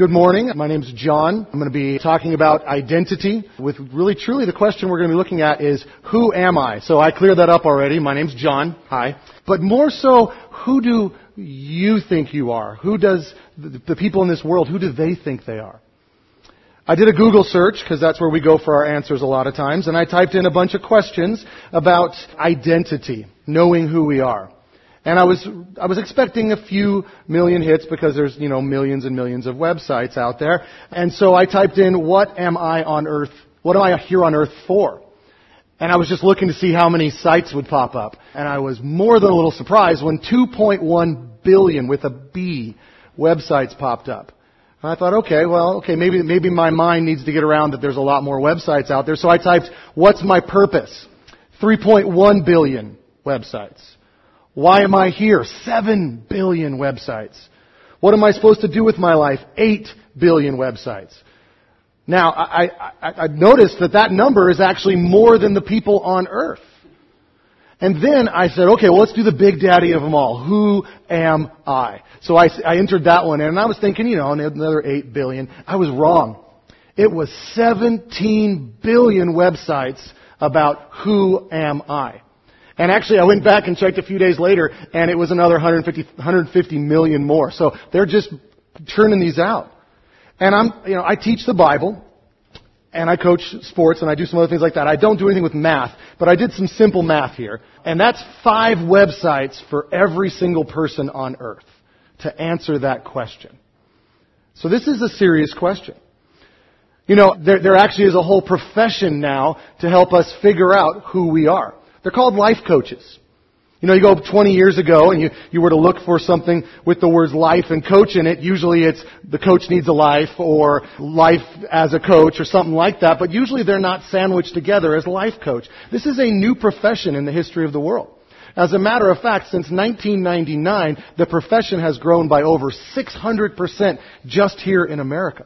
Good morning. My name's John. I'm going to be talking about identity with really truly the question we're going to be looking at is, who am I? So I cleared that up already. My name's John. Hi. But more so, who do you think you are? Who does the people in this world, who do they think they are? I did a Google search because that's where we go for our answers a lot of times. And I typed in a bunch of questions about identity, knowing who we are. And I was expecting a few million hits because there's, millions and millions of websites out there. And so I typed in, what am I on earth? What am I here on earth for? And I was just looking to see how many sites would pop up. And I was more than a little surprised when 2.1 billion with a B websites popped up. And I thought, okay, maybe my mind needs to get around that there's a lot more websites out there. So I typed, what's my purpose? 3.1 billion websites. Why am I here? 7 billion websites. What am I supposed to do with my life? 8 billion websites. Now, I noticed that number is actually more than the people on earth. And then I said, okay, well, let's do the big daddy of them all. Who am I? So I entered that one in, and I was thinking, another 8 billion. I was wrong. It was 17 billion websites about who am I. And actually, I went back and checked a few days later, and it was another 150 million more. So they're just churning these out. And I teach the Bible, and I coach sports, and I do some other things like that. I don't do anything with math, but I did some simple math here. And that's 5 websites for every single person on earth to answer that question. So this is a serious question. There actually is a whole profession now to help us figure out who we are. They're called life coaches. You go 20 years ago and you were to look for something with the words life and coach in it. Usually it's the coach needs a life or life as a coach or something like that. But usually they're not sandwiched together as life coach. This is a new profession in the history of the world. As a matter of fact, since 1999, the profession has grown by over 600% just here in America.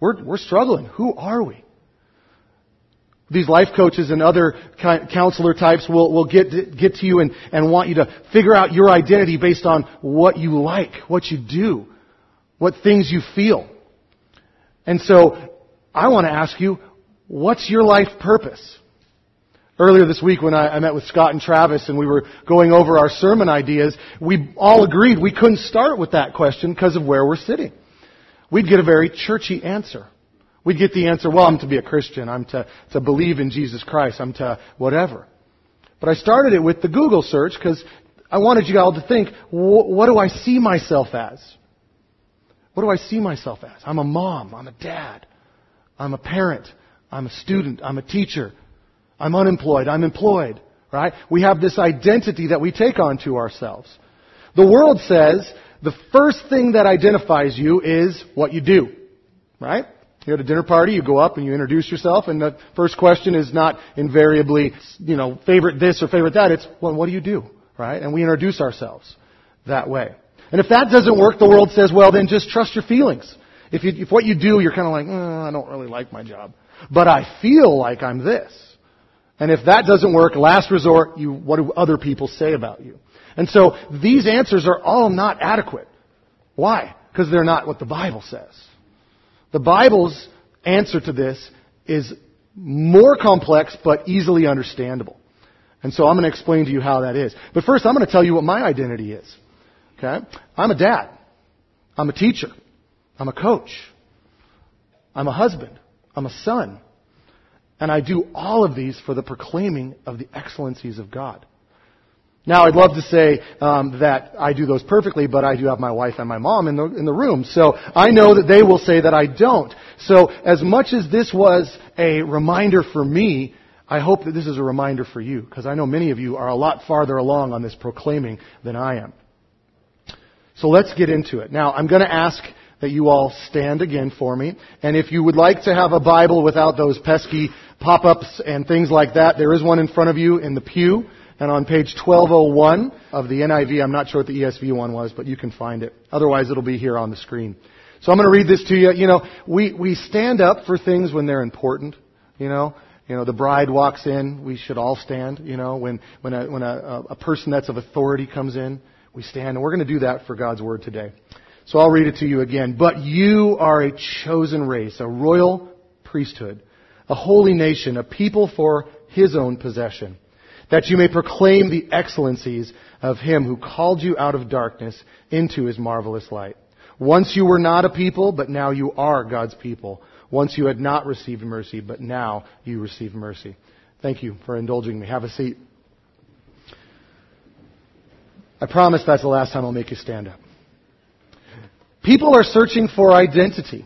We're struggling. Who are we? These life coaches and other counselor types will get to you and want you to figure out your identity based on what you like, what you do, what things you feel. And so I want to ask you, what's your life purpose? Earlier this week when I met with Scott and Travis and we were going over our sermon ideas, we all agreed we couldn't start with that question because of where we're sitting. We'd get a very churchy answer. We get the answer, well, I'm to be a Christian. I'm to believe in Jesus Christ. I'm to whatever. But I started it with the Google search because I wanted you all to think, what do I see myself as? What do I see myself as? I'm a mom. I'm a dad. I'm a parent. I'm a student. I'm a teacher. I'm unemployed. I'm employed, right? We have this identity that we take on to ourselves. The world says the first thing that identifies you is what you do, right? You're at a dinner party, you go up and you introduce yourself, and the first question is not invariably, favorite this or favorite that. It's, well, what do you do, right? And we introduce ourselves that way. And if that doesn't work, the world says, well, then just trust your feelings. If what you do, you're kind of like, I don't really like my job, but I feel like I'm this. And if that doesn't work, last resort, what do other people say about you? And so these answers are all not adequate. Why? Because they're not what the Bible says. The Bible's answer to this is more complex but easily understandable. And so I'm going to explain to you how that is. But first, I'm going to tell you what my identity is. Okay? I'm a dad. I'm a teacher. I'm a coach. I'm a husband. I'm a son. And I do all of these for the proclaiming of the excellencies of God. Now, I'd love to say that I do those perfectly, but I do have my wife and my mom in the room. So I know that they will say that I don't. So as much as this was a reminder for me, I hope that this is a reminder for you, because I know many of you are a lot farther along on this proclaiming than I am. So let's get into it. Now, I'm going to ask that you all stand again for me. And if you would like to have a Bible without those pesky pop-ups and things like that, there is one in front of you in the pew. And on page 1201 of the NIV, I'm not sure what the ESV one was, but you can find it. Otherwise, it'll be here on the screen. So I'm going to read this to you. We stand up for things when they're important. The bride walks in. We should all stand. When a person that's of authority comes in, we stand. And we're going to do that for God's word today. So I'll read it to you again. But you are a chosen race, a royal priesthood, a holy nation, a people for his own possession, that you may proclaim the excellencies of him who called you out of darkness into his marvelous light. Once you were not a people, but now you are God's people. Once you had not received mercy, but now you receive mercy. Thank you for indulging me. Have a seat. I promise that's the last time I'll make you stand up. People are searching for identity.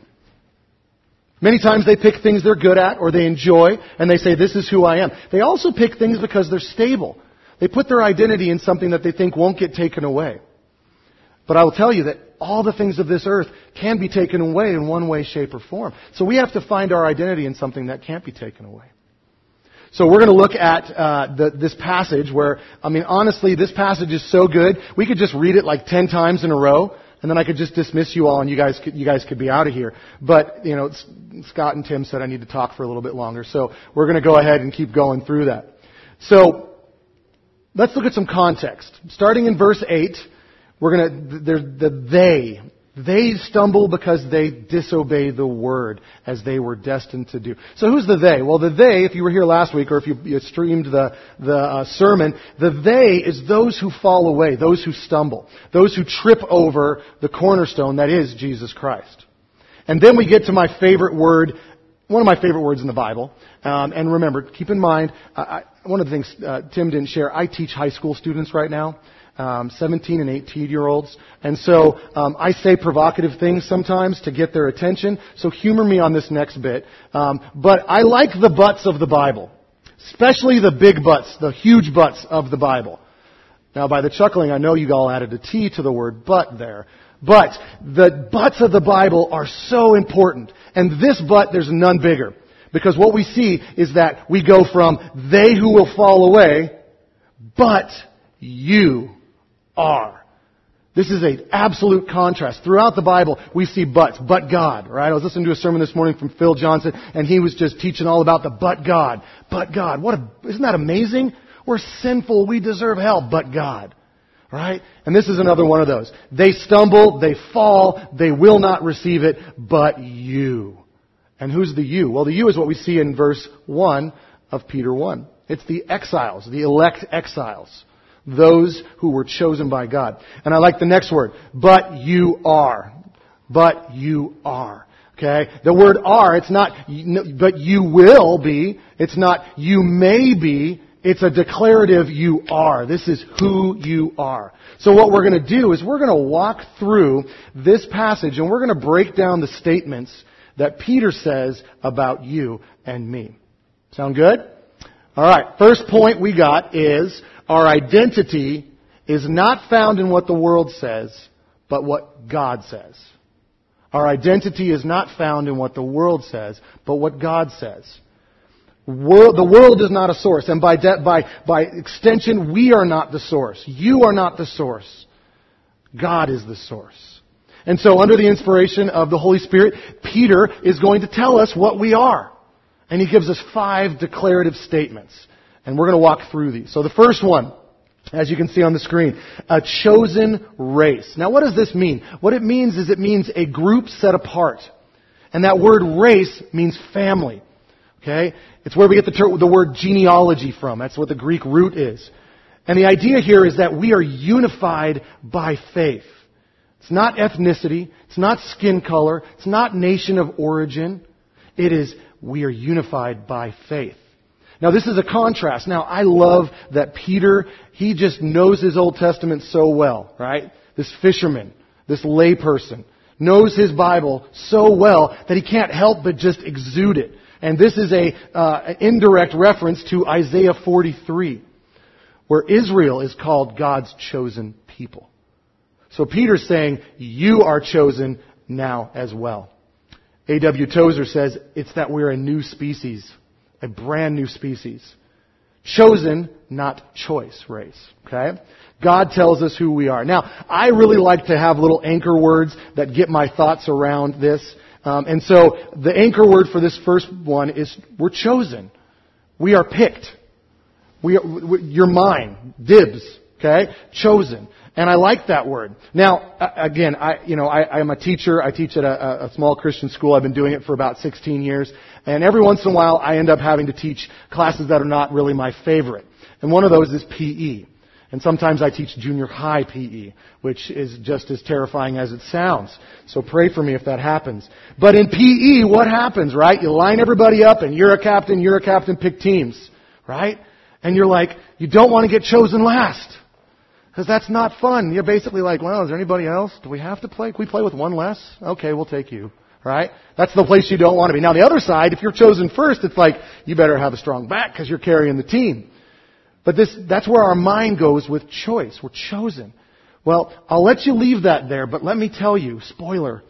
Many times they pick things they're good at or they enjoy, and they say, this is who I am. They also pick things because they're stable. They put their identity in something that they think won't get taken away. But I will tell you that all the things of this earth can be taken away in one way, shape, or form. So we have to find our identity in something that can't be taken away. So we're going to look at this passage where, honestly, this passage is so good, we could just read it like 10 times in a row, and then I could just dismiss you all and you guys could be out of here. But, Scott and Tim said I need to talk for a little bit longer. So we're going to go ahead and keep going through that. So let's look at some context. Starting in verse 8, they stumble because they disobey the word as they were destined to do. So who's the they? Well, the they, if you were here last week or if you streamed the sermon, the they is those who fall away, those who stumble, those who trip over the cornerstone that is Jesus Christ. And then we get to my favorite word, one of my favorite words in the Bible. And remember, keep in mind, one of the things Tim didn't share, I teach high school students right now. 17 and 18-year-olds. And so I say provocative things sometimes to get their attention. So humor me on this next bit. But I like the butts of the Bible, especially the big butts, the huge butts of the Bible. Now, by the chuckling, I know you all added a T to the word butt there. But the butts of the Bible are so important. And this butt, there's none bigger. Because what we see is that we go from they who will fall away, but you are. This is an absolute contrast. Throughout the Bible, we see buts, but God, right? I was listening to a sermon this morning from Phil Johnson, and he was just teaching all about the but God. But God. Isn't that amazing? We're sinful. We deserve hell, but God, right? And this is another one of those. They stumble, they fall, they will not receive it, but you. And who's the you? Well, the you is what we see in verse 1 of Peter 1. It's the exiles, the elect exiles. Those who were chosen by God. And I like the next word. But you are. But you are. Okay? The word are, it's not, but you will be. It's not, you may be. It's a declarative you are. This is who you are. So what we're going to do is we're going to walk through this passage and we're going to break down the statements that Peter says about you and me. Sound good? All right. First point we got is our identity is not found in what the world says, but what God says. Our identity is not found in what the world says, but what God says. The world is not a source, and by extension, we are not the source. You are not the source. God is the source. And so under the inspiration of the Holy Spirit, Peter is going to tell us what we are. And he gives us 5 declarative statements. And we're going to walk through these. So the first one, as you can see on the screen, a chosen race. Now, what does this mean? What it means is it means a group set apart. And that word race means family. Okay? It's where we get the word genealogy from. That's what the Greek root is. And the idea here is that we are unified by faith. It's not ethnicity. It's not skin color. It's not nation of origin. It is we are unified by faith. Now, this is a contrast. Now, I love that Peter, he just knows his Old Testament so well, right? This fisherman, this layperson, knows his Bible so well that he can't help but just exude it. And this is an indirect reference to Isaiah 43, where Israel is called God's chosen people. So Peter's saying, you are chosen now as well. A.W. Tozer says, it's that we're a new species. A brand new species. Chosen, not choice race. Okay? God tells us who we are. Now, I really like to have little anchor words that get my thoughts around this. And so the anchor word for this first one is we're chosen. We are picked. You're mine. Dibs. Okay? Chosen. And I like that word. Now, again, I am a teacher. I teach at a small Christian school. I've been doing it for about 16 years. And every once in a while, I end up having to teach classes that are not really my favorite. And one of those is PE. And sometimes I teach junior high PE, which is just as terrifying as it sounds. So pray for me if that happens. But in PE, what happens, right? You line everybody up and you're a captain, pick teams, right? And you're like, you don't want to get chosen last. Because that's not fun. You're basically like, well, is there anybody else? Do we have to play? Can we play with one less? Okay, we'll take you. Right? That's the place you don't want to be. Now, the other side, if you're chosen first, it's like, you better have a strong back because you're carrying the team. But that's where our mind goes with choice. We're chosen. Well, I'll let you leave that there, but let me tell you, spoiler,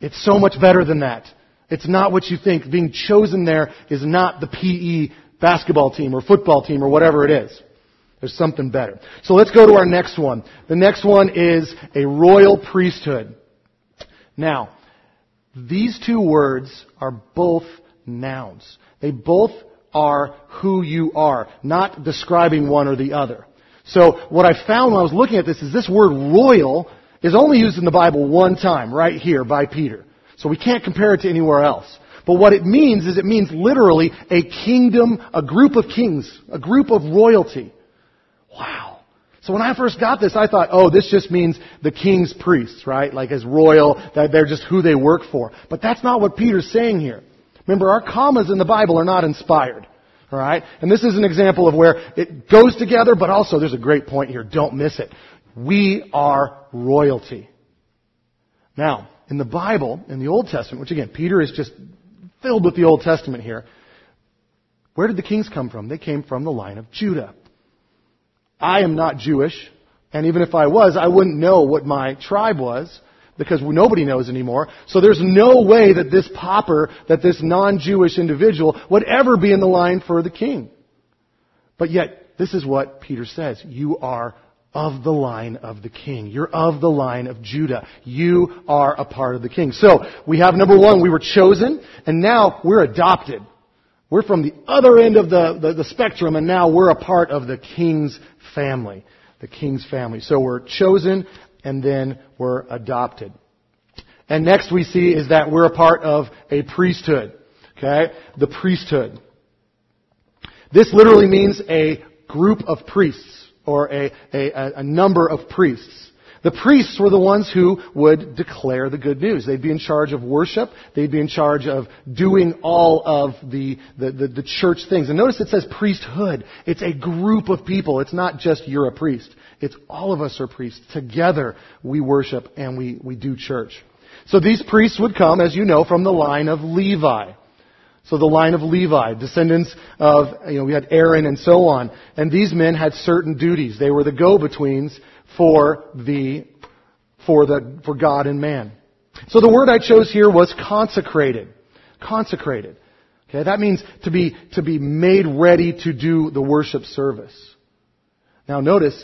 it's so much better than that. It's not what you think. Being chosen there is not the PE basketball team or football team or whatever it is. There's something better. So let's go to our next one. The next one is a royal priesthood. Now, these two words are both nouns. They both are who you are, not describing one or the other. So what I found when I was looking at this is this word royal is only used in the Bible one time, right here by Peter. So we can't compare it to anywhere else. But what it means is it means literally a kingdom, a group of kings, a group of royalty. Wow. So when I first got this, I thought, oh, this just means the king's priests, right? Like as royal, that they're just who they work for. But that's not what Peter's saying here. Remember, our commas in the Bible are not inspired, all right? And this is an example of where it goes together, but also there's a great point here. Don't miss it. We are royalty. Now, in the Bible, in the Old Testament, which again, Peter is just filled with the Old Testament here, where did the kings come from? They came from the line of Judah. I am not Jewish, and even if I was, I wouldn't know what my tribe was, because nobody knows anymore. So there's no way that this pauper, that this non-Jewish individual would ever be in the line for the king. But yet, this is what Peter says. You are of the line of the king. You're of the line of Judah. You are a part of the king. So we have number one, we were chosen, and now we're adopted. We're from the other end of the spectrum, and now we're a part of the king's family. The king's family. So we're chosen, and then we're adopted. And next we see is that we're a part of a priesthood. Okay? The priesthood. This literally means a group of priests, or a number of priests. The priests were the ones who would declare the good news. They'd be in charge of worship. They'd be in charge of doing all of the church things. And notice it says priesthood. It's a group of people. It's not just you're a priest. It's all of us are priests. Together we worship and we do church. So these priests would come, as you know, from the line of Levi. So the line of Levi, descendants of, we had Aaron and so on. And these men had certain duties. They were the go-betweens for God and man. So the word I chose here was consecrated. Consecrated. Okay, that means to be made ready to do the worship service. Now notice,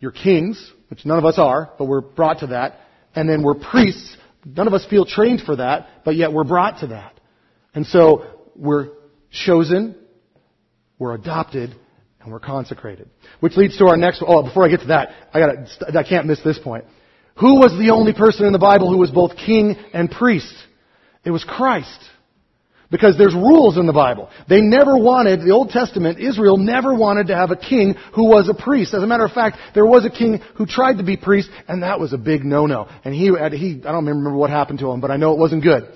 you're kings, which none of us are, but we're brought to that, and then we're priests. None of us feel trained for that, but yet we're brought to that. And so we're chosen, we're adopted, and we're consecrated. Which leads to our next... Oh, before I get to that, I can't miss this point. Who was the only person in the Bible who was both king and priest? It was Christ. Because there's rules in the Bible. They never wanted... The Old Testament, Israel never wanted to have a king who was a priest. As a matter of fact, there was a king who tried to be priest, and that was a big no-no. And he I don't remember what happened to him, but I know it wasn't good.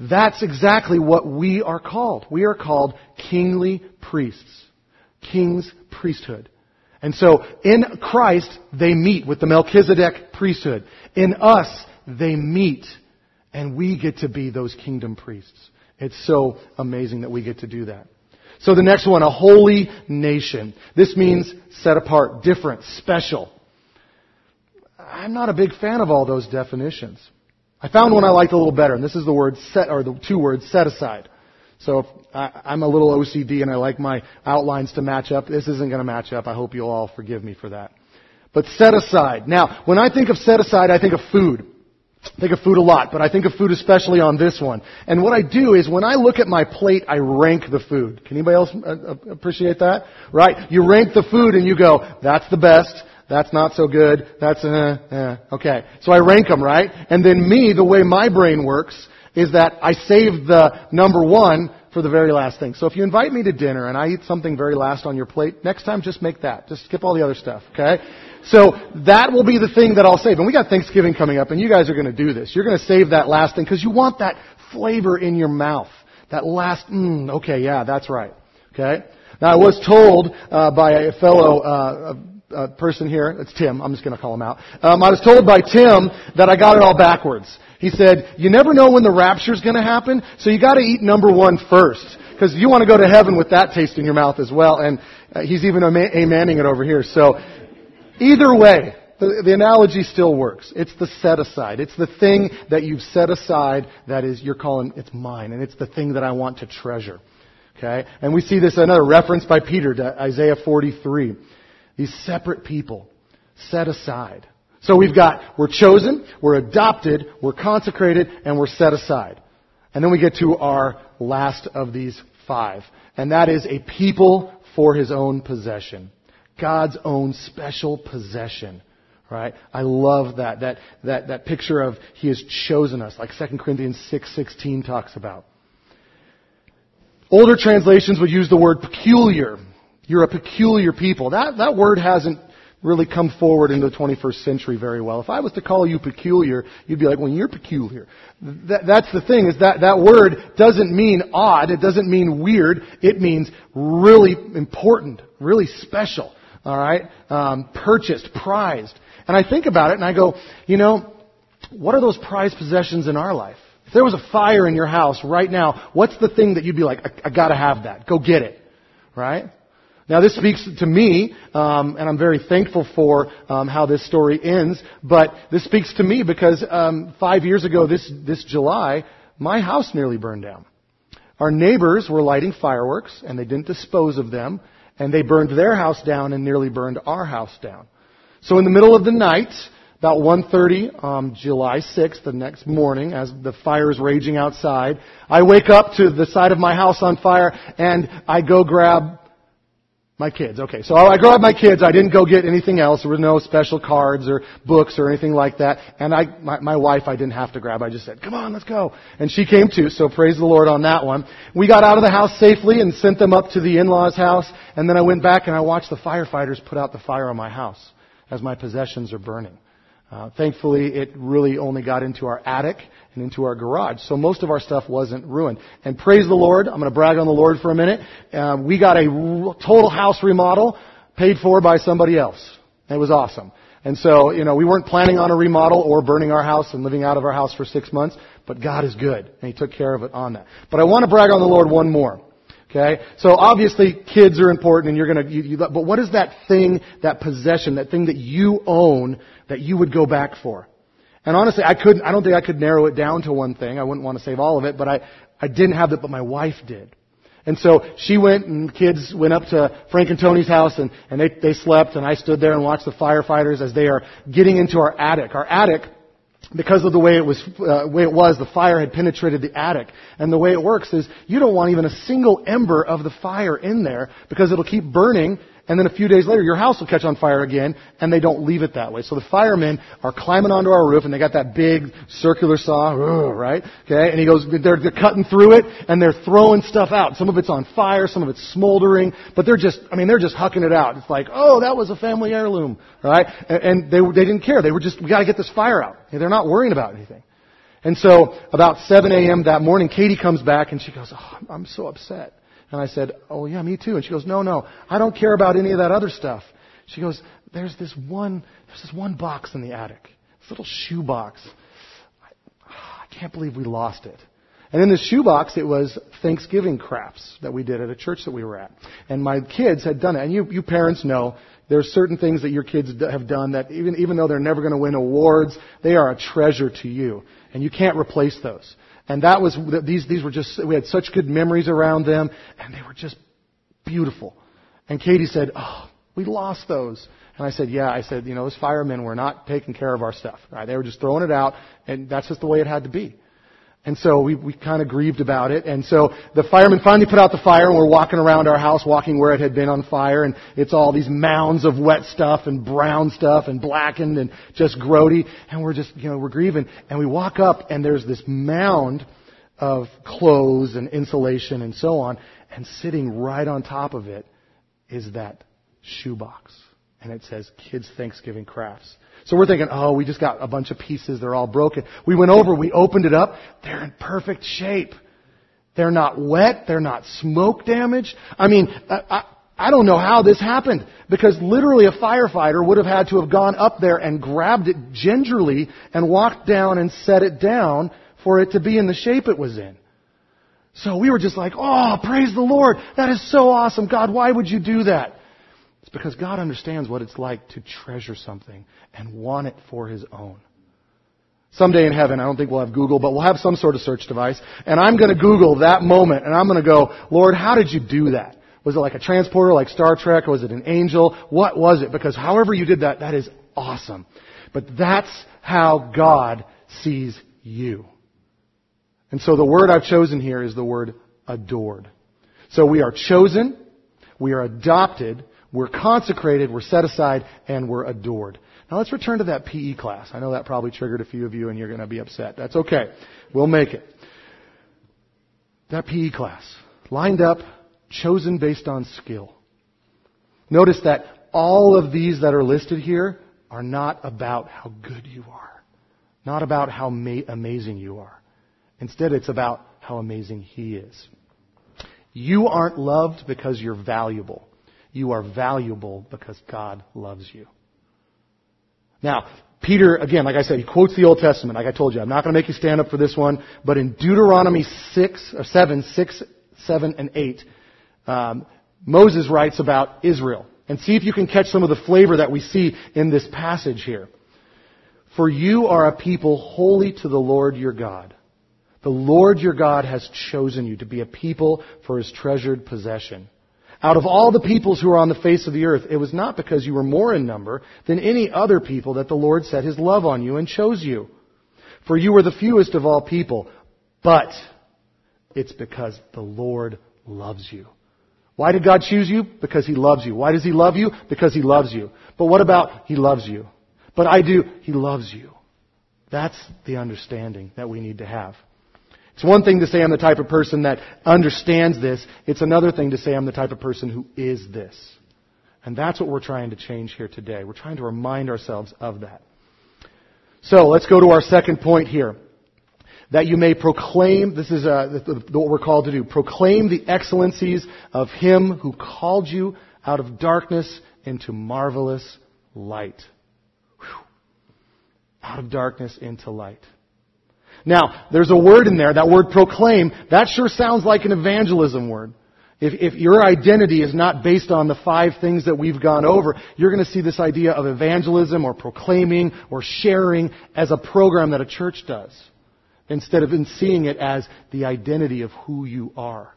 That's exactly what we are called. We are called kingly priests. King's priesthood. And so, in Christ, they meet with the Melchizedek priesthood. In us, they meet. And we get to be those kingdom priests. It's so amazing that we get to do that. So the next one, a holy nation. This means set apart, different, special. I'm not a big fan of all those definitions. I found one I liked a little better, and this is the word set, or the two words, set aside. So if I'm a little OCD and I like my outlines to match up. This isn't going to match up. I hope you'll all forgive me for that. But set aside. Now, when I think of set aside, I think of food. I think of food a lot, but I think of food especially on this one. And what I do is when I look at my plate, I rank the food. Can anybody else appreciate that? Right? You rank the food and you go, that's the best. That's not so good. That's, okay. So I rank them, right? And then me, the way my brain works is that I save the number one for the very last thing. So if you invite me to dinner and I eat something very last on your plate, next time just make that. Just skip all the other stuff, okay? So that will be the thing that I'll save. And we got Thanksgiving coming up and you guys are going to do this. You're going to save that last thing because you want that flavor in your mouth. That last, okay, yeah, that's right. Okay? Now I was told by a fellow person here, it's Tim, I'm just going to call him out. I was told by Tim that I got it all backwards. He said, you never know when the rapture is going to happen, so you got to eat number one first, because you want to go to heaven with that taste in your mouth as well. And he's even amening it over here. So either way, the analogy still works. It's the set aside. It's the thing that you've set aside that is, you're calling, it's mine, and it's the thing that I want to treasure. Okay? And we see this, another reference by Peter to Isaiah 43. These separate people, set aside. So we've got, we're chosen, we're adopted, we're consecrated, and we're set aside. And then we get to our last of these five. And that is a people for his own possession. God's own special possession. Right? I love that. That picture of he has chosen us, like 2 Corinthians 6:16 talks about. Older translations would use the word peculiar. You're a peculiar people. That word hasn't really come forward into the 21st century very well. If I was to call you peculiar, you'd be like, well, you're peculiar. That's the thing, is that word doesn't mean odd. It doesn't mean weird. It means really important, really special, all right? Purchased, prized. And I think about it and I go, you know, what are those prized possessions in our life? If there was a fire in your house right now, what's the thing that you'd be like, I got to have that. Go get it, right? Now, this speaks to me, and I'm very thankful for how this story ends, but this speaks to me because 5 years ago this July, my house nearly burned down. Our neighbors were lighting fireworks, and they didn't dispose of them, and they burned their house down and nearly burned our house down. So in the middle of the night, about 1:30 July 6th, the next morning, as the fire is raging outside, I wake up to the side of my house on fire, and I go grab my kids. Okay, so I grabbed my kids. I didn't go get anything else. There were no special cards or books or anything like that. And my wife, I didn't have to grab. I just said, come on, let's go. And she came too, so praise the Lord on that one. We got out of the house safely and sent them up to the in-laws' house. And then I went back and I watched the firefighters put out the fire on my house as my possessions are burning. Thankfully, it really only got into our attic and into our garage. So most of our stuff wasn't ruined. And praise the Lord. I'm going to brag on the Lord for a minute. We got a total house remodel paid for by somebody else. It was awesome. And so, you know, we weren't planning on a remodel or burning our house and living out of our house for 6 months. But God is good. And He took care of it on that. But I want to brag on the Lord one more. Okay? So obviously kids are important and you're going to, but what is that thing, that possession, that thing that you own that you would go back for? And honestly, I don't think I could narrow it down to one thing. I wouldn't want to save all of it, but I didn't have it, but my wife did. And so she went and the kids went up to Frank and Tony's house and they slept and I stood there and watched the firefighters as they are getting into our attic. Our attic, because of the way it was, the fire had penetrated the attic. And the way it works is you don't want even a single ember of the fire in there because it'll keep burning. And then a few days later, your house will catch on fire again, and they don't leave it that way. So the firemen are climbing onto our roof, and they got that big circular saw, right? Okay, and he goes, they're cutting through it, and they're throwing stuff out. Some of it's on fire, some of it's smoldering, but they're just hucking it out. It's like, oh, that was a family heirloom, right? And they didn't care. They were just, we got to get this fire out. They're not worrying about anything. And so about 7 a.m. that morning, Katie comes back, and she goes, oh, I'm so upset. And I said, oh, yeah, me too. And she goes, no, I don't care about any of that other stuff. She goes, there's this one box in the attic, this little shoe box. I can't believe we lost it. And in the shoe box, it was Thanksgiving crafts that we did at a church that we were at. And my kids had done it. And you parents know there are certain things that your kids have done that even though they're never going to win awards, they are a treasure to you. And you can't replace those. And that was, these were just, we had such good memories around them, and they were just beautiful. And Katie said, oh, We lost those. And I said, yeah. I said, those firemen were not taking care of our stuff. Right? They were just throwing it out, and that's just the way it had to be. And so we kind of grieved about it. And so the firemen finally put out the fire, and we're walking around our house, walking where it had been on fire, and it's all these mounds of wet stuff and brown stuff and blackened and just grody. And we're just, we're grieving. And we walk up, and there's this mound of clothes and insulation and so on, and sitting right on top of it is that shoebox. And it says, Kids Thanksgiving Crafts. So we're thinking, we just got a bunch of pieces. They're all broken. We went over. We opened it up. They're in perfect shape. They're not wet. They're not smoke damaged. I mean, I don't know how this happened, because literally a firefighter would have had to have gone up there and grabbed it gingerly and walked down and set it down for it to be in the shape it was in. So we were just like, praise the Lord. That is so awesome. God, why would you do that? It's because God understands what it's like to treasure something and want it for His own. Someday in heaven, I don't think we'll have Google, but we'll have some sort of search device. And I'm going to Google that moment, and I'm going to go, Lord, how did you do that? Was it like a transporter, like Star Trek? Or was it an angel? What was it? Because however you did that, that is awesome. But that's how God sees you. And so the word I've chosen here is the word adored. So we are chosen, we are adopted, we're consecrated, we're set aside, and we're adored. Now let's return to that PE class. I know that probably triggered a few of you, and you're going to be upset. That's okay. We'll make it. That PE class, lined up, chosen based on skill. Notice that all of these that are listed here are not about how good you are, not about how amazing you are. Instead, it's about how amazing He is. You aren't loved because you're valuable. You are valuable because God loves you. Now, Peter, again, like I said, he quotes the Old Testament. Like I told you, I'm not going to make you stand up for this one. But in Deuteronomy 6, 7, and 8, Moses writes about Israel. And see if you can catch some of the flavor that we see in this passage here. For you are a people holy to the Lord your God. The Lord your God has chosen you to be a people for His treasured possession. Out of all the peoples who are on the face of the earth, it was not because you were more in number than any other people that the Lord set His love on you and chose you. For you were the fewest of all people, but it's because the Lord loves you. Why did God choose you? Because He loves you. Why does He love you? Because He loves you. But what about He loves you? But I do. He loves you. That's the understanding that we need to have. It's one thing to say I'm the type of person that understands this. It's another thing to say I'm the type of person who is this. And that's what we're trying to change here today. We're trying to remind ourselves of that. So let's go to our second point here. That you may proclaim, this is what we're called to do, proclaim the excellencies of Him who called you out of darkness into marvelous light. Whew. Out of darkness into light. Now, there's a word in there, that word proclaim, that sure sounds like an evangelism word. If your identity is not based on the five things that we've gone over, you're going to see this idea of evangelism or proclaiming or sharing as a program that a church does, instead of seeing it as the identity of who you are.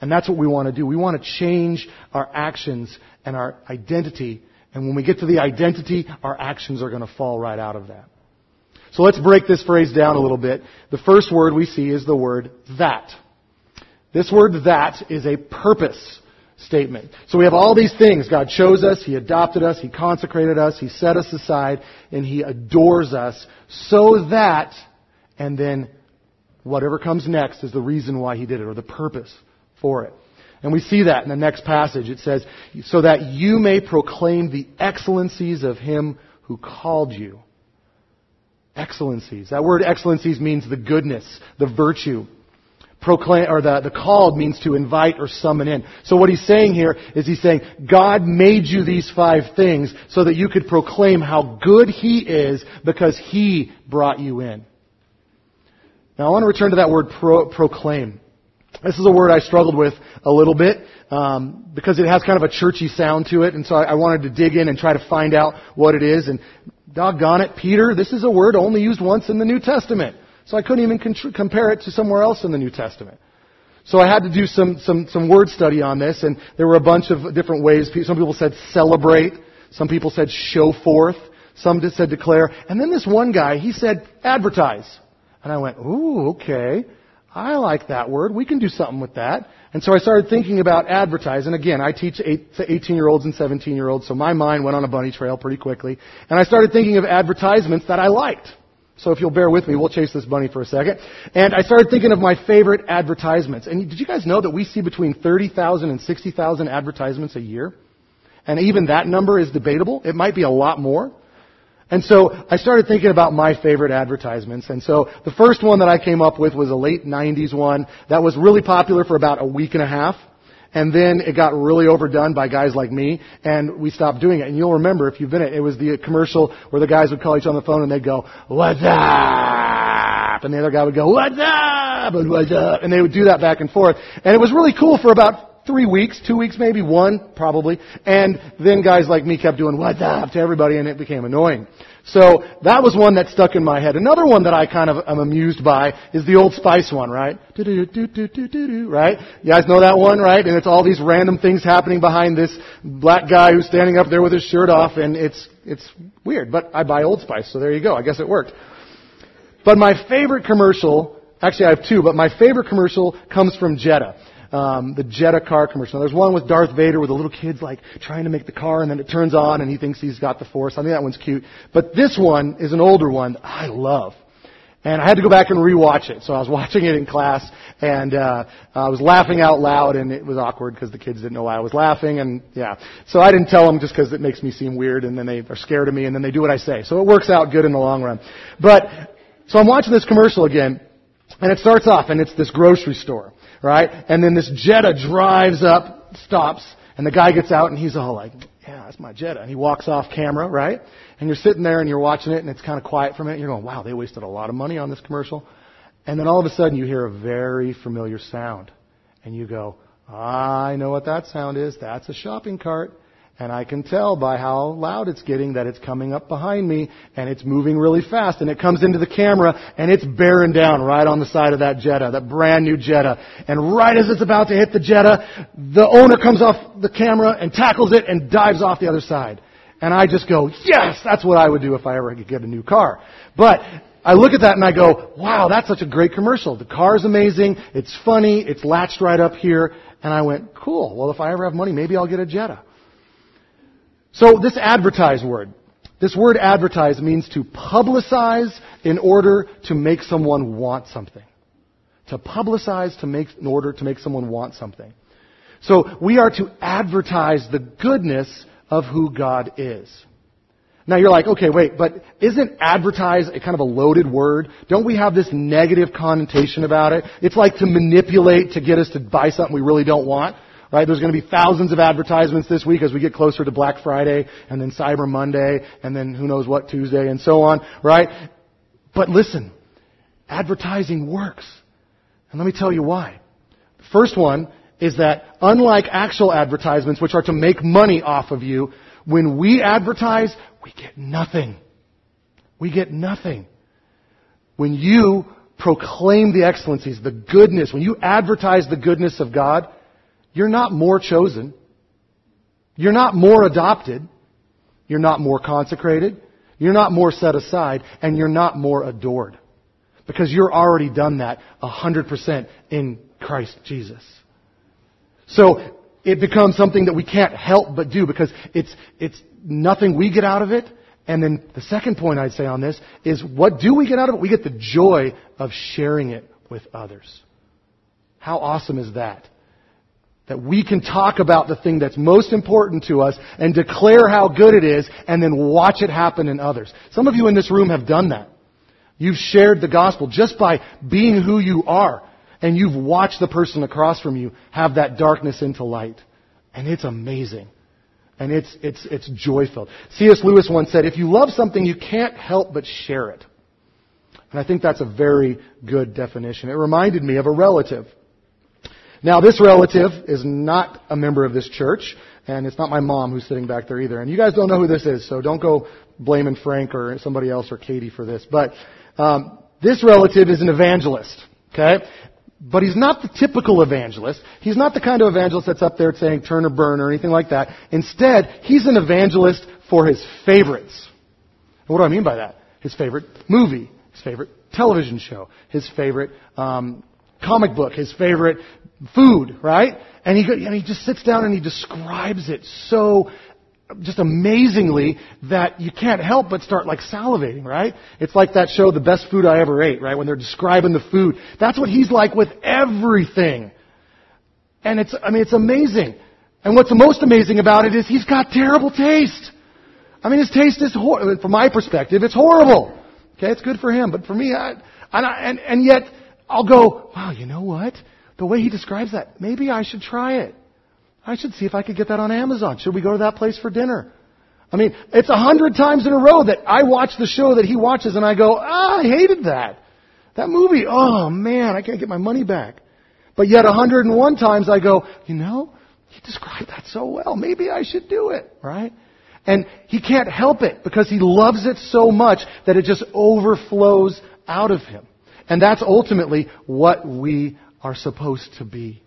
And that's what we want to do. We want to change our actions and our identity. And when we get to the identity, our actions are going to fall right out of that. So let's break this phrase down a little bit. The first word we see is the word that. This word that is a purpose statement. So we have all these things. God chose us. He adopted us. He consecrated us. He set us aside. And He adores us so that, and then whatever comes next is the reason why He did it, or the purpose for it. And we see that in the next passage. It says, so that you may proclaim the excellencies of Him who called you. Excellencies. That word excellencies means the goodness, the virtue. Proclaim, or the called means to invite or summon in. So what He's saying here is He's saying, God made you these five things so that you could proclaim how good He is because He brought you in. Now I want to return to that word proclaim. This is a word I struggled with a little bit because it has kind of a churchy sound to it. And so I wanted to dig in and try to find out what it is. And doggone it, Peter, this is a word only used once in the New Testament. So I couldn't even compare it to somewhere else in the New Testament. So I had to do some word study on this, and there were a bunch of different ways. Some people said celebrate. Some people said show forth. Some said declare. And then this one guy, he said advertise. And I went, ooh, okay. I like that word. We can do something with that. And so I started thinking about advertise. And again, I teach 18-year-olds and 17-year-olds, so my mind went on a bunny trail pretty quickly. And I started thinking of advertisements that I liked. So if you'll bear with me, we'll chase this bunny for a second. And I started thinking of my favorite advertisements. And did you guys know that we see between 30,000 and 60,000 advertisements a year? And even that number is debatable. It might be a lot more. And so I started thinking about my favorite advertisements. And so the first one that I came up with was a late 90s one that was really popular for about a week and a half. And then it got really overdone by guys like me, and we stopped doing it. And you'll remember, if you've been it, it was the commercial where the guys would call each other on the phone, and they'd go, what's up? And the other guy would go, what's up? And what's up? And they would do that back and forth. And it was really cool for about 3 weeks, 2 weeks maybe, one probably. And then guys like me kept doing, what's up, to everybody, and it became annoying. So that was one that stuck in my head. Another one that I kind of am amused by is the Old Spice one, right? Right? You guys know that one, right? And it's all these random things happening behind this black guy who's standing up there with his shirt off, and it's weird. But I buy Old Spice, so there you go. I guess it worked. But my favorite commercial, actually I have two, but my favorite commercial comes from Jetta. The Jetta car commercial. Now, there's one with Darth Vader where the little kid's like trying to make the car and then it turns on and he thinks he's got the force. I think that one's cute. But this one is an older one that I love. And I had to go back and rewatch it. So I was watching it in class and I was laughing out loud, and it was awkward because the kids didn't know why I was laughing, and yeah. So I didn't tell them just because it makes me seem weird, and then they are scared of me, and then they do what I say. So it works out good in the long run. But so I'm watching this commercial again, and it starts off and it's this grocery store. Right? And then this Jetta drives up, stops, and the guy gets out and he's all like, yeah, that's my Jetta. And he walks off camera, right? And you're sitting there and you're watching it and it's kind of quiet for a minute. And you're going, wow, they wasted a lot of money on this commercial. And then all of a sudden you hear a very familiar sound. And you go, I know what that sound is. That's a shopping cart. And I can tell by how loud it's getting that it's coming up behind me, and it's moving really fast, and it comes into the camera, and it's bearing down right on the side of that Jetta, that brand new Jetta. And right as it's about to hit the Jetta, the owner comes off the camera and tackles it and dives off the other side. And I just go, yes, that's what I would do if I ever could get a new car. But I look at that and I go, wow, that's such a great commercial. The car's amazing, it's funny, it's latched right up here. And I went, cool, well, if I ever have money, maybe I'll get a Jetta. So this advertise word, advertise means to publicize in order to make someone want something. To publicize in order to make someone want something. So we are to advertise the goodness of who God is. Now you're like, okay, wait, but isn't advertise a kind of a loaded word? Don't we have this negative connotation about it? It's like to manipulate to get us to buy something we really don't want. Right? There's going to be thousands of advertisements this week as we get closer to Black Friday and then Cyber Monday and then who knows what Tuesday and so on, right? But listen, advertising works. And let me tell you why. The first one is that unlike actual advertisements, which are to make money off of you, when we advertise, we get nothing. We get nothing. When you proclaim the excellencies, the goodness, when you advertise the goodness of God, you're not more chosen. You're not more adopted. You're not more consecrated. You're not more set aside. And you're not more adored. Because you're already done that 100% in Christ Jesus. So it becomes something that we can't help but do because it's nothing we get out of it. And then the second point I'd say on this is, what do we get out of it? We get the joy of sharing it with others. How awesome is that? That we can talk about the thing that's most important to us and declare how good it is and then watch it happen in others. Some of you in this room have done that. You've shared the gospel just by being who you are, and you've watched the person across from you have that darkness into light. And it's amazing. And it's joy-filled. C.S. Lewis once said, if you love something, you can't help but share it. And I think that's a very good definition. It reminded me of a relative. Now, this relative is not a member of this church, and it's not my mom who's sitting back there either. And you guys don't know who this is, so don't go blaming Frank or somebody else or Katie for this. But this relative is an evangelist, okay? But he's not the typical evangelist. He's not the kind of evangelist that's up there saying turn or burn or anything like that. Instead, he's an evangelist for his favorites. And what do I mean by that? His favorite movie, his favorite television show, his favorite comic book, his favorite food, right? And he just sits down and he describes it so just amazingly that you can't help but start like salivating, right? It's like that show, The Best Food I Ever Ate, right? When they're describing the food. That's what he's like with everything. And it's amazing. And what's the most amazing about it is he's got terrible taste. I mean, his taste is from my perspective, it's horrible. Okay, it's good for him. But for me, and yet I'll go, wow, you know what? The way he describes that, maybe I should try it. I should see if I could get that on Amazon. Should we go to that place for dinner? I mean, it's 100 times in a row that I watch the show that he watches and I go, I hated that. That movie, oh man, I can't get my money back. But yet 101 times I go, you know, he described that so well. Maybe I should do it, right? And he can't help it because he loves it so much that it just overflows out of him. And that's ultimately what we are supposed to be.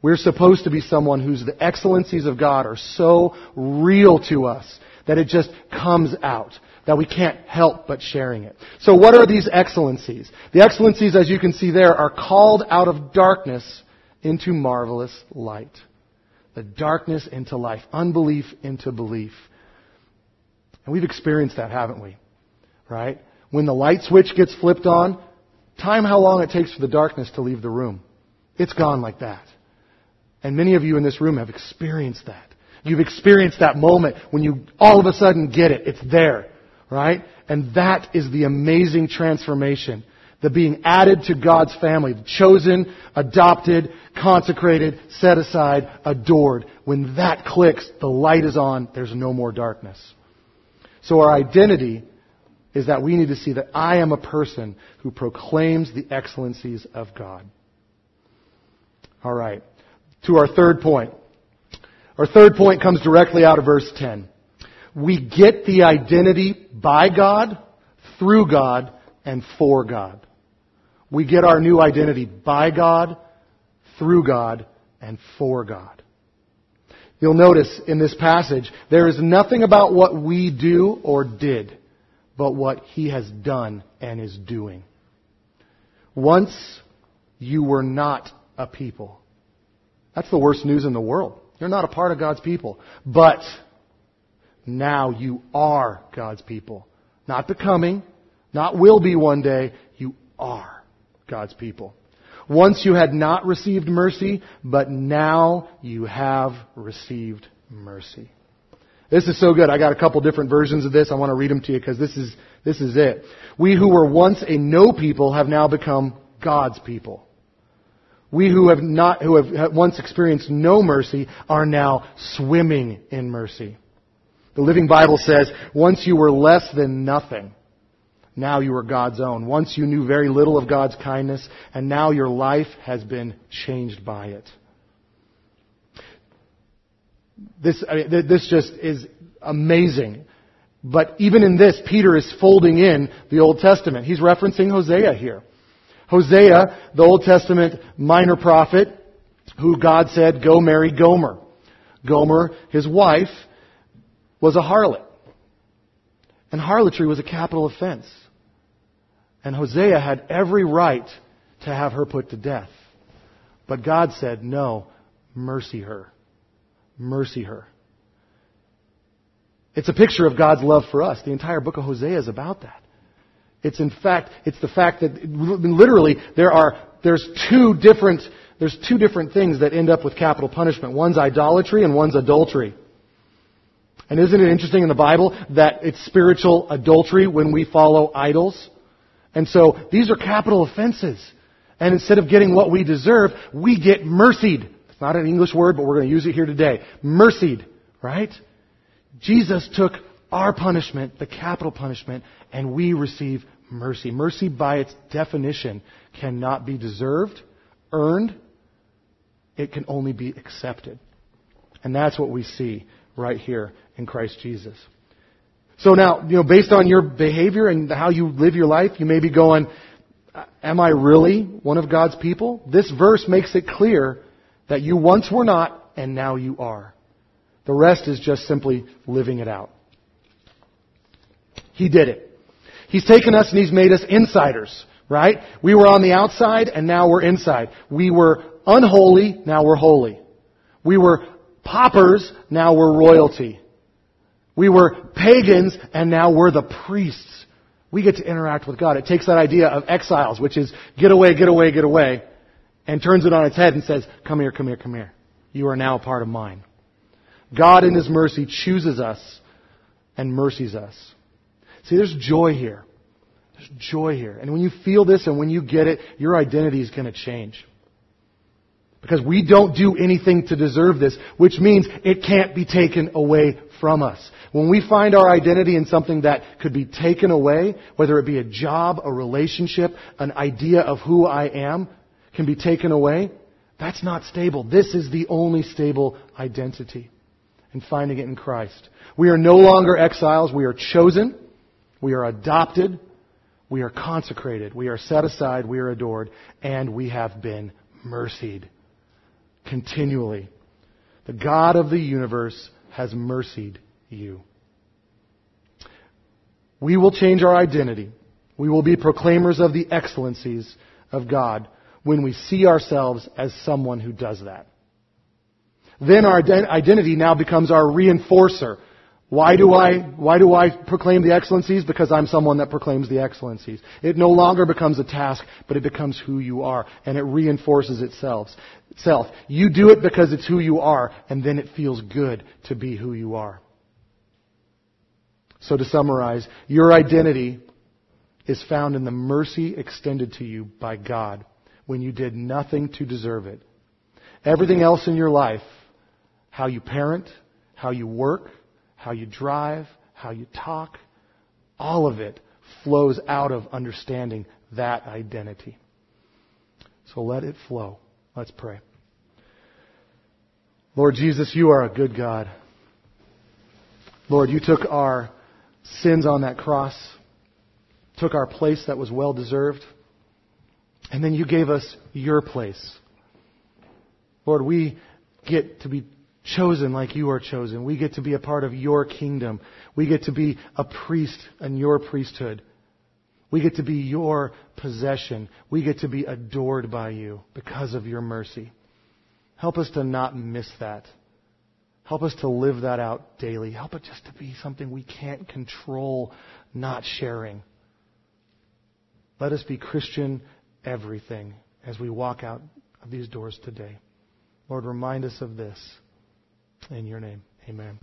We're supposed to be someone whose the excellencies of God are so real to us that it just comes out, that we can't help but sharing it. So what are these excellencies? The excellencies, as you can see there, are called out of darkness into marvelous light. The darkness into life, unbelief into belief. And we've experienced that, haven't we? Right? When the light switch gets flipped on, time how long it takes for the darkness to leave the room. It's gone like that. And many of you in this room have experienced that. You've experienced that moment when you all of a sudden get it. It's there, right? And that is the amazing transformation. The being added to God's family. Chosen, adopted, consecrated, set aside, adored. When that clicks, the light is on. There's no more darkness. So our identity is that we need to see that I am a person who proclaims the excellencies of God. All right. To our third point. Our third point comes directly out of verse 10. We get the identity by God, through God, and for God. We get our new identity by God, through God, and for God. You'll notice in this passage, there is nothing about what we do or did, but what He has done and is doing. Once you were not a people. That's the worst news in the world. You're not a part of God's people. But now you are God's people. Not becoming, not will be one day. You are God's people. Once you had not received mercy, but now you have received mercy. This is so good. I got a couple different versions of this. I want to read them to you because this is it. We who were once a no people have now become God's people. We who have once experienced no mercy are now swimming in mercy. The Living Bible says, once you were less than nothing, now you are God's own. Once you knew very little of God's kindness, and now your life has been changed by it. This just is amazing. But even in this, Peter is folding in the Old Testament. He's referencing Hosea here. Hosea, the Old Testament minor prophet, who God said, go marry Gomer. Gomer, his wife, was a harlot. And harlotry was a capital offense. And Hosea had every right to have her put to death. But God said, no, mercy her. Mercy her. It's a picture of God's love for us. The entire book of Hosea is about that. It's the fact that literally there's two different things that end up with capital punishment. One's idolatry and one's adultery. And isn't it interesting in the Bible that it's spiritual adultery when we follow idols? And so these are capital offenses. And instead of getting what we deserve, we get mercied. It's not an English word, but we're going to use it here today. Mercied, right? Jesus took our punishment, the capital punishment, and we receive mercy. Mercy by its definition cannot be deserved, earned. It can only be accepted. And that's what we see right here in Christ Jesus. So now, based on your behavior and how you live your life, you may be going, am I really one of God's people? This verse makes it clear that you once were not, and now you are. The rest is just simply living it out. He did it. He's taken us and He's made us insiders, right? We were on the outside, and now we're inside. We were unholy, now we're holy. We were paupers, now we're royalty. We were pagans, and now we're the priests. We get to interact with God. It takes that idea of exiles, which is get away, get away, get away, and turns it on its head and says, come here, come here, come here. You are now a part of mine. God in His mercy chooses us and mercies us. See, there's joy here. There's joy here. And when you feel this and when you get it, your identity is going to change. Because we don't do anything to deserve this, which means it can't be taken away from us. When we find our identity in something that could be taken away, whether it be a job, a relationship, an idea of who I am, can be taken away, that's not stable. This is the only stable identity. And finding it in Christ. We are no longer exiles. We are chosen. We are adopted. We are consecrated. We are set aside. We are adored. And we have been mercied. Continually. The God of the universe has mercied you. We will change our identity. We will be proclaimers of the excellencies of God when we see ourselves as someone who does that. Then our identity now becomes our reinforcer. Why do I proclaim the excellencies? Because I'm someone that proclaims the excellencies. It no longer becomes a task, but it becomes who you are, and it reinforces itself. You do it because it's who you are, and then it feels good to be who you are. So to summarize, your identity is found in the mercy extended to you by God when you did nothing to deserve it. Everything else in your life, how you parent, how you work, how you drive, how you talk, all of it flows out of understanding that identity. So let it flow. Let's pray. Lord Jesus, You are a good God. Lord, You took our sins on that cross, took our place that was well deserved, and then You gave us Your place. Lord, we get to be chosen like You are chosen. We get to be a part of Your kingdom. We get to be a priest in Your priesthood. We get to be Your possession. We get to be adored by You because of Your mercy. Help us to not miss that. Help us to live that out daily. Help it just to be something we can't control not sharing. Let us be Christian everything as we walk out of these doors today. Lord, remind us of this. In Your name, amen.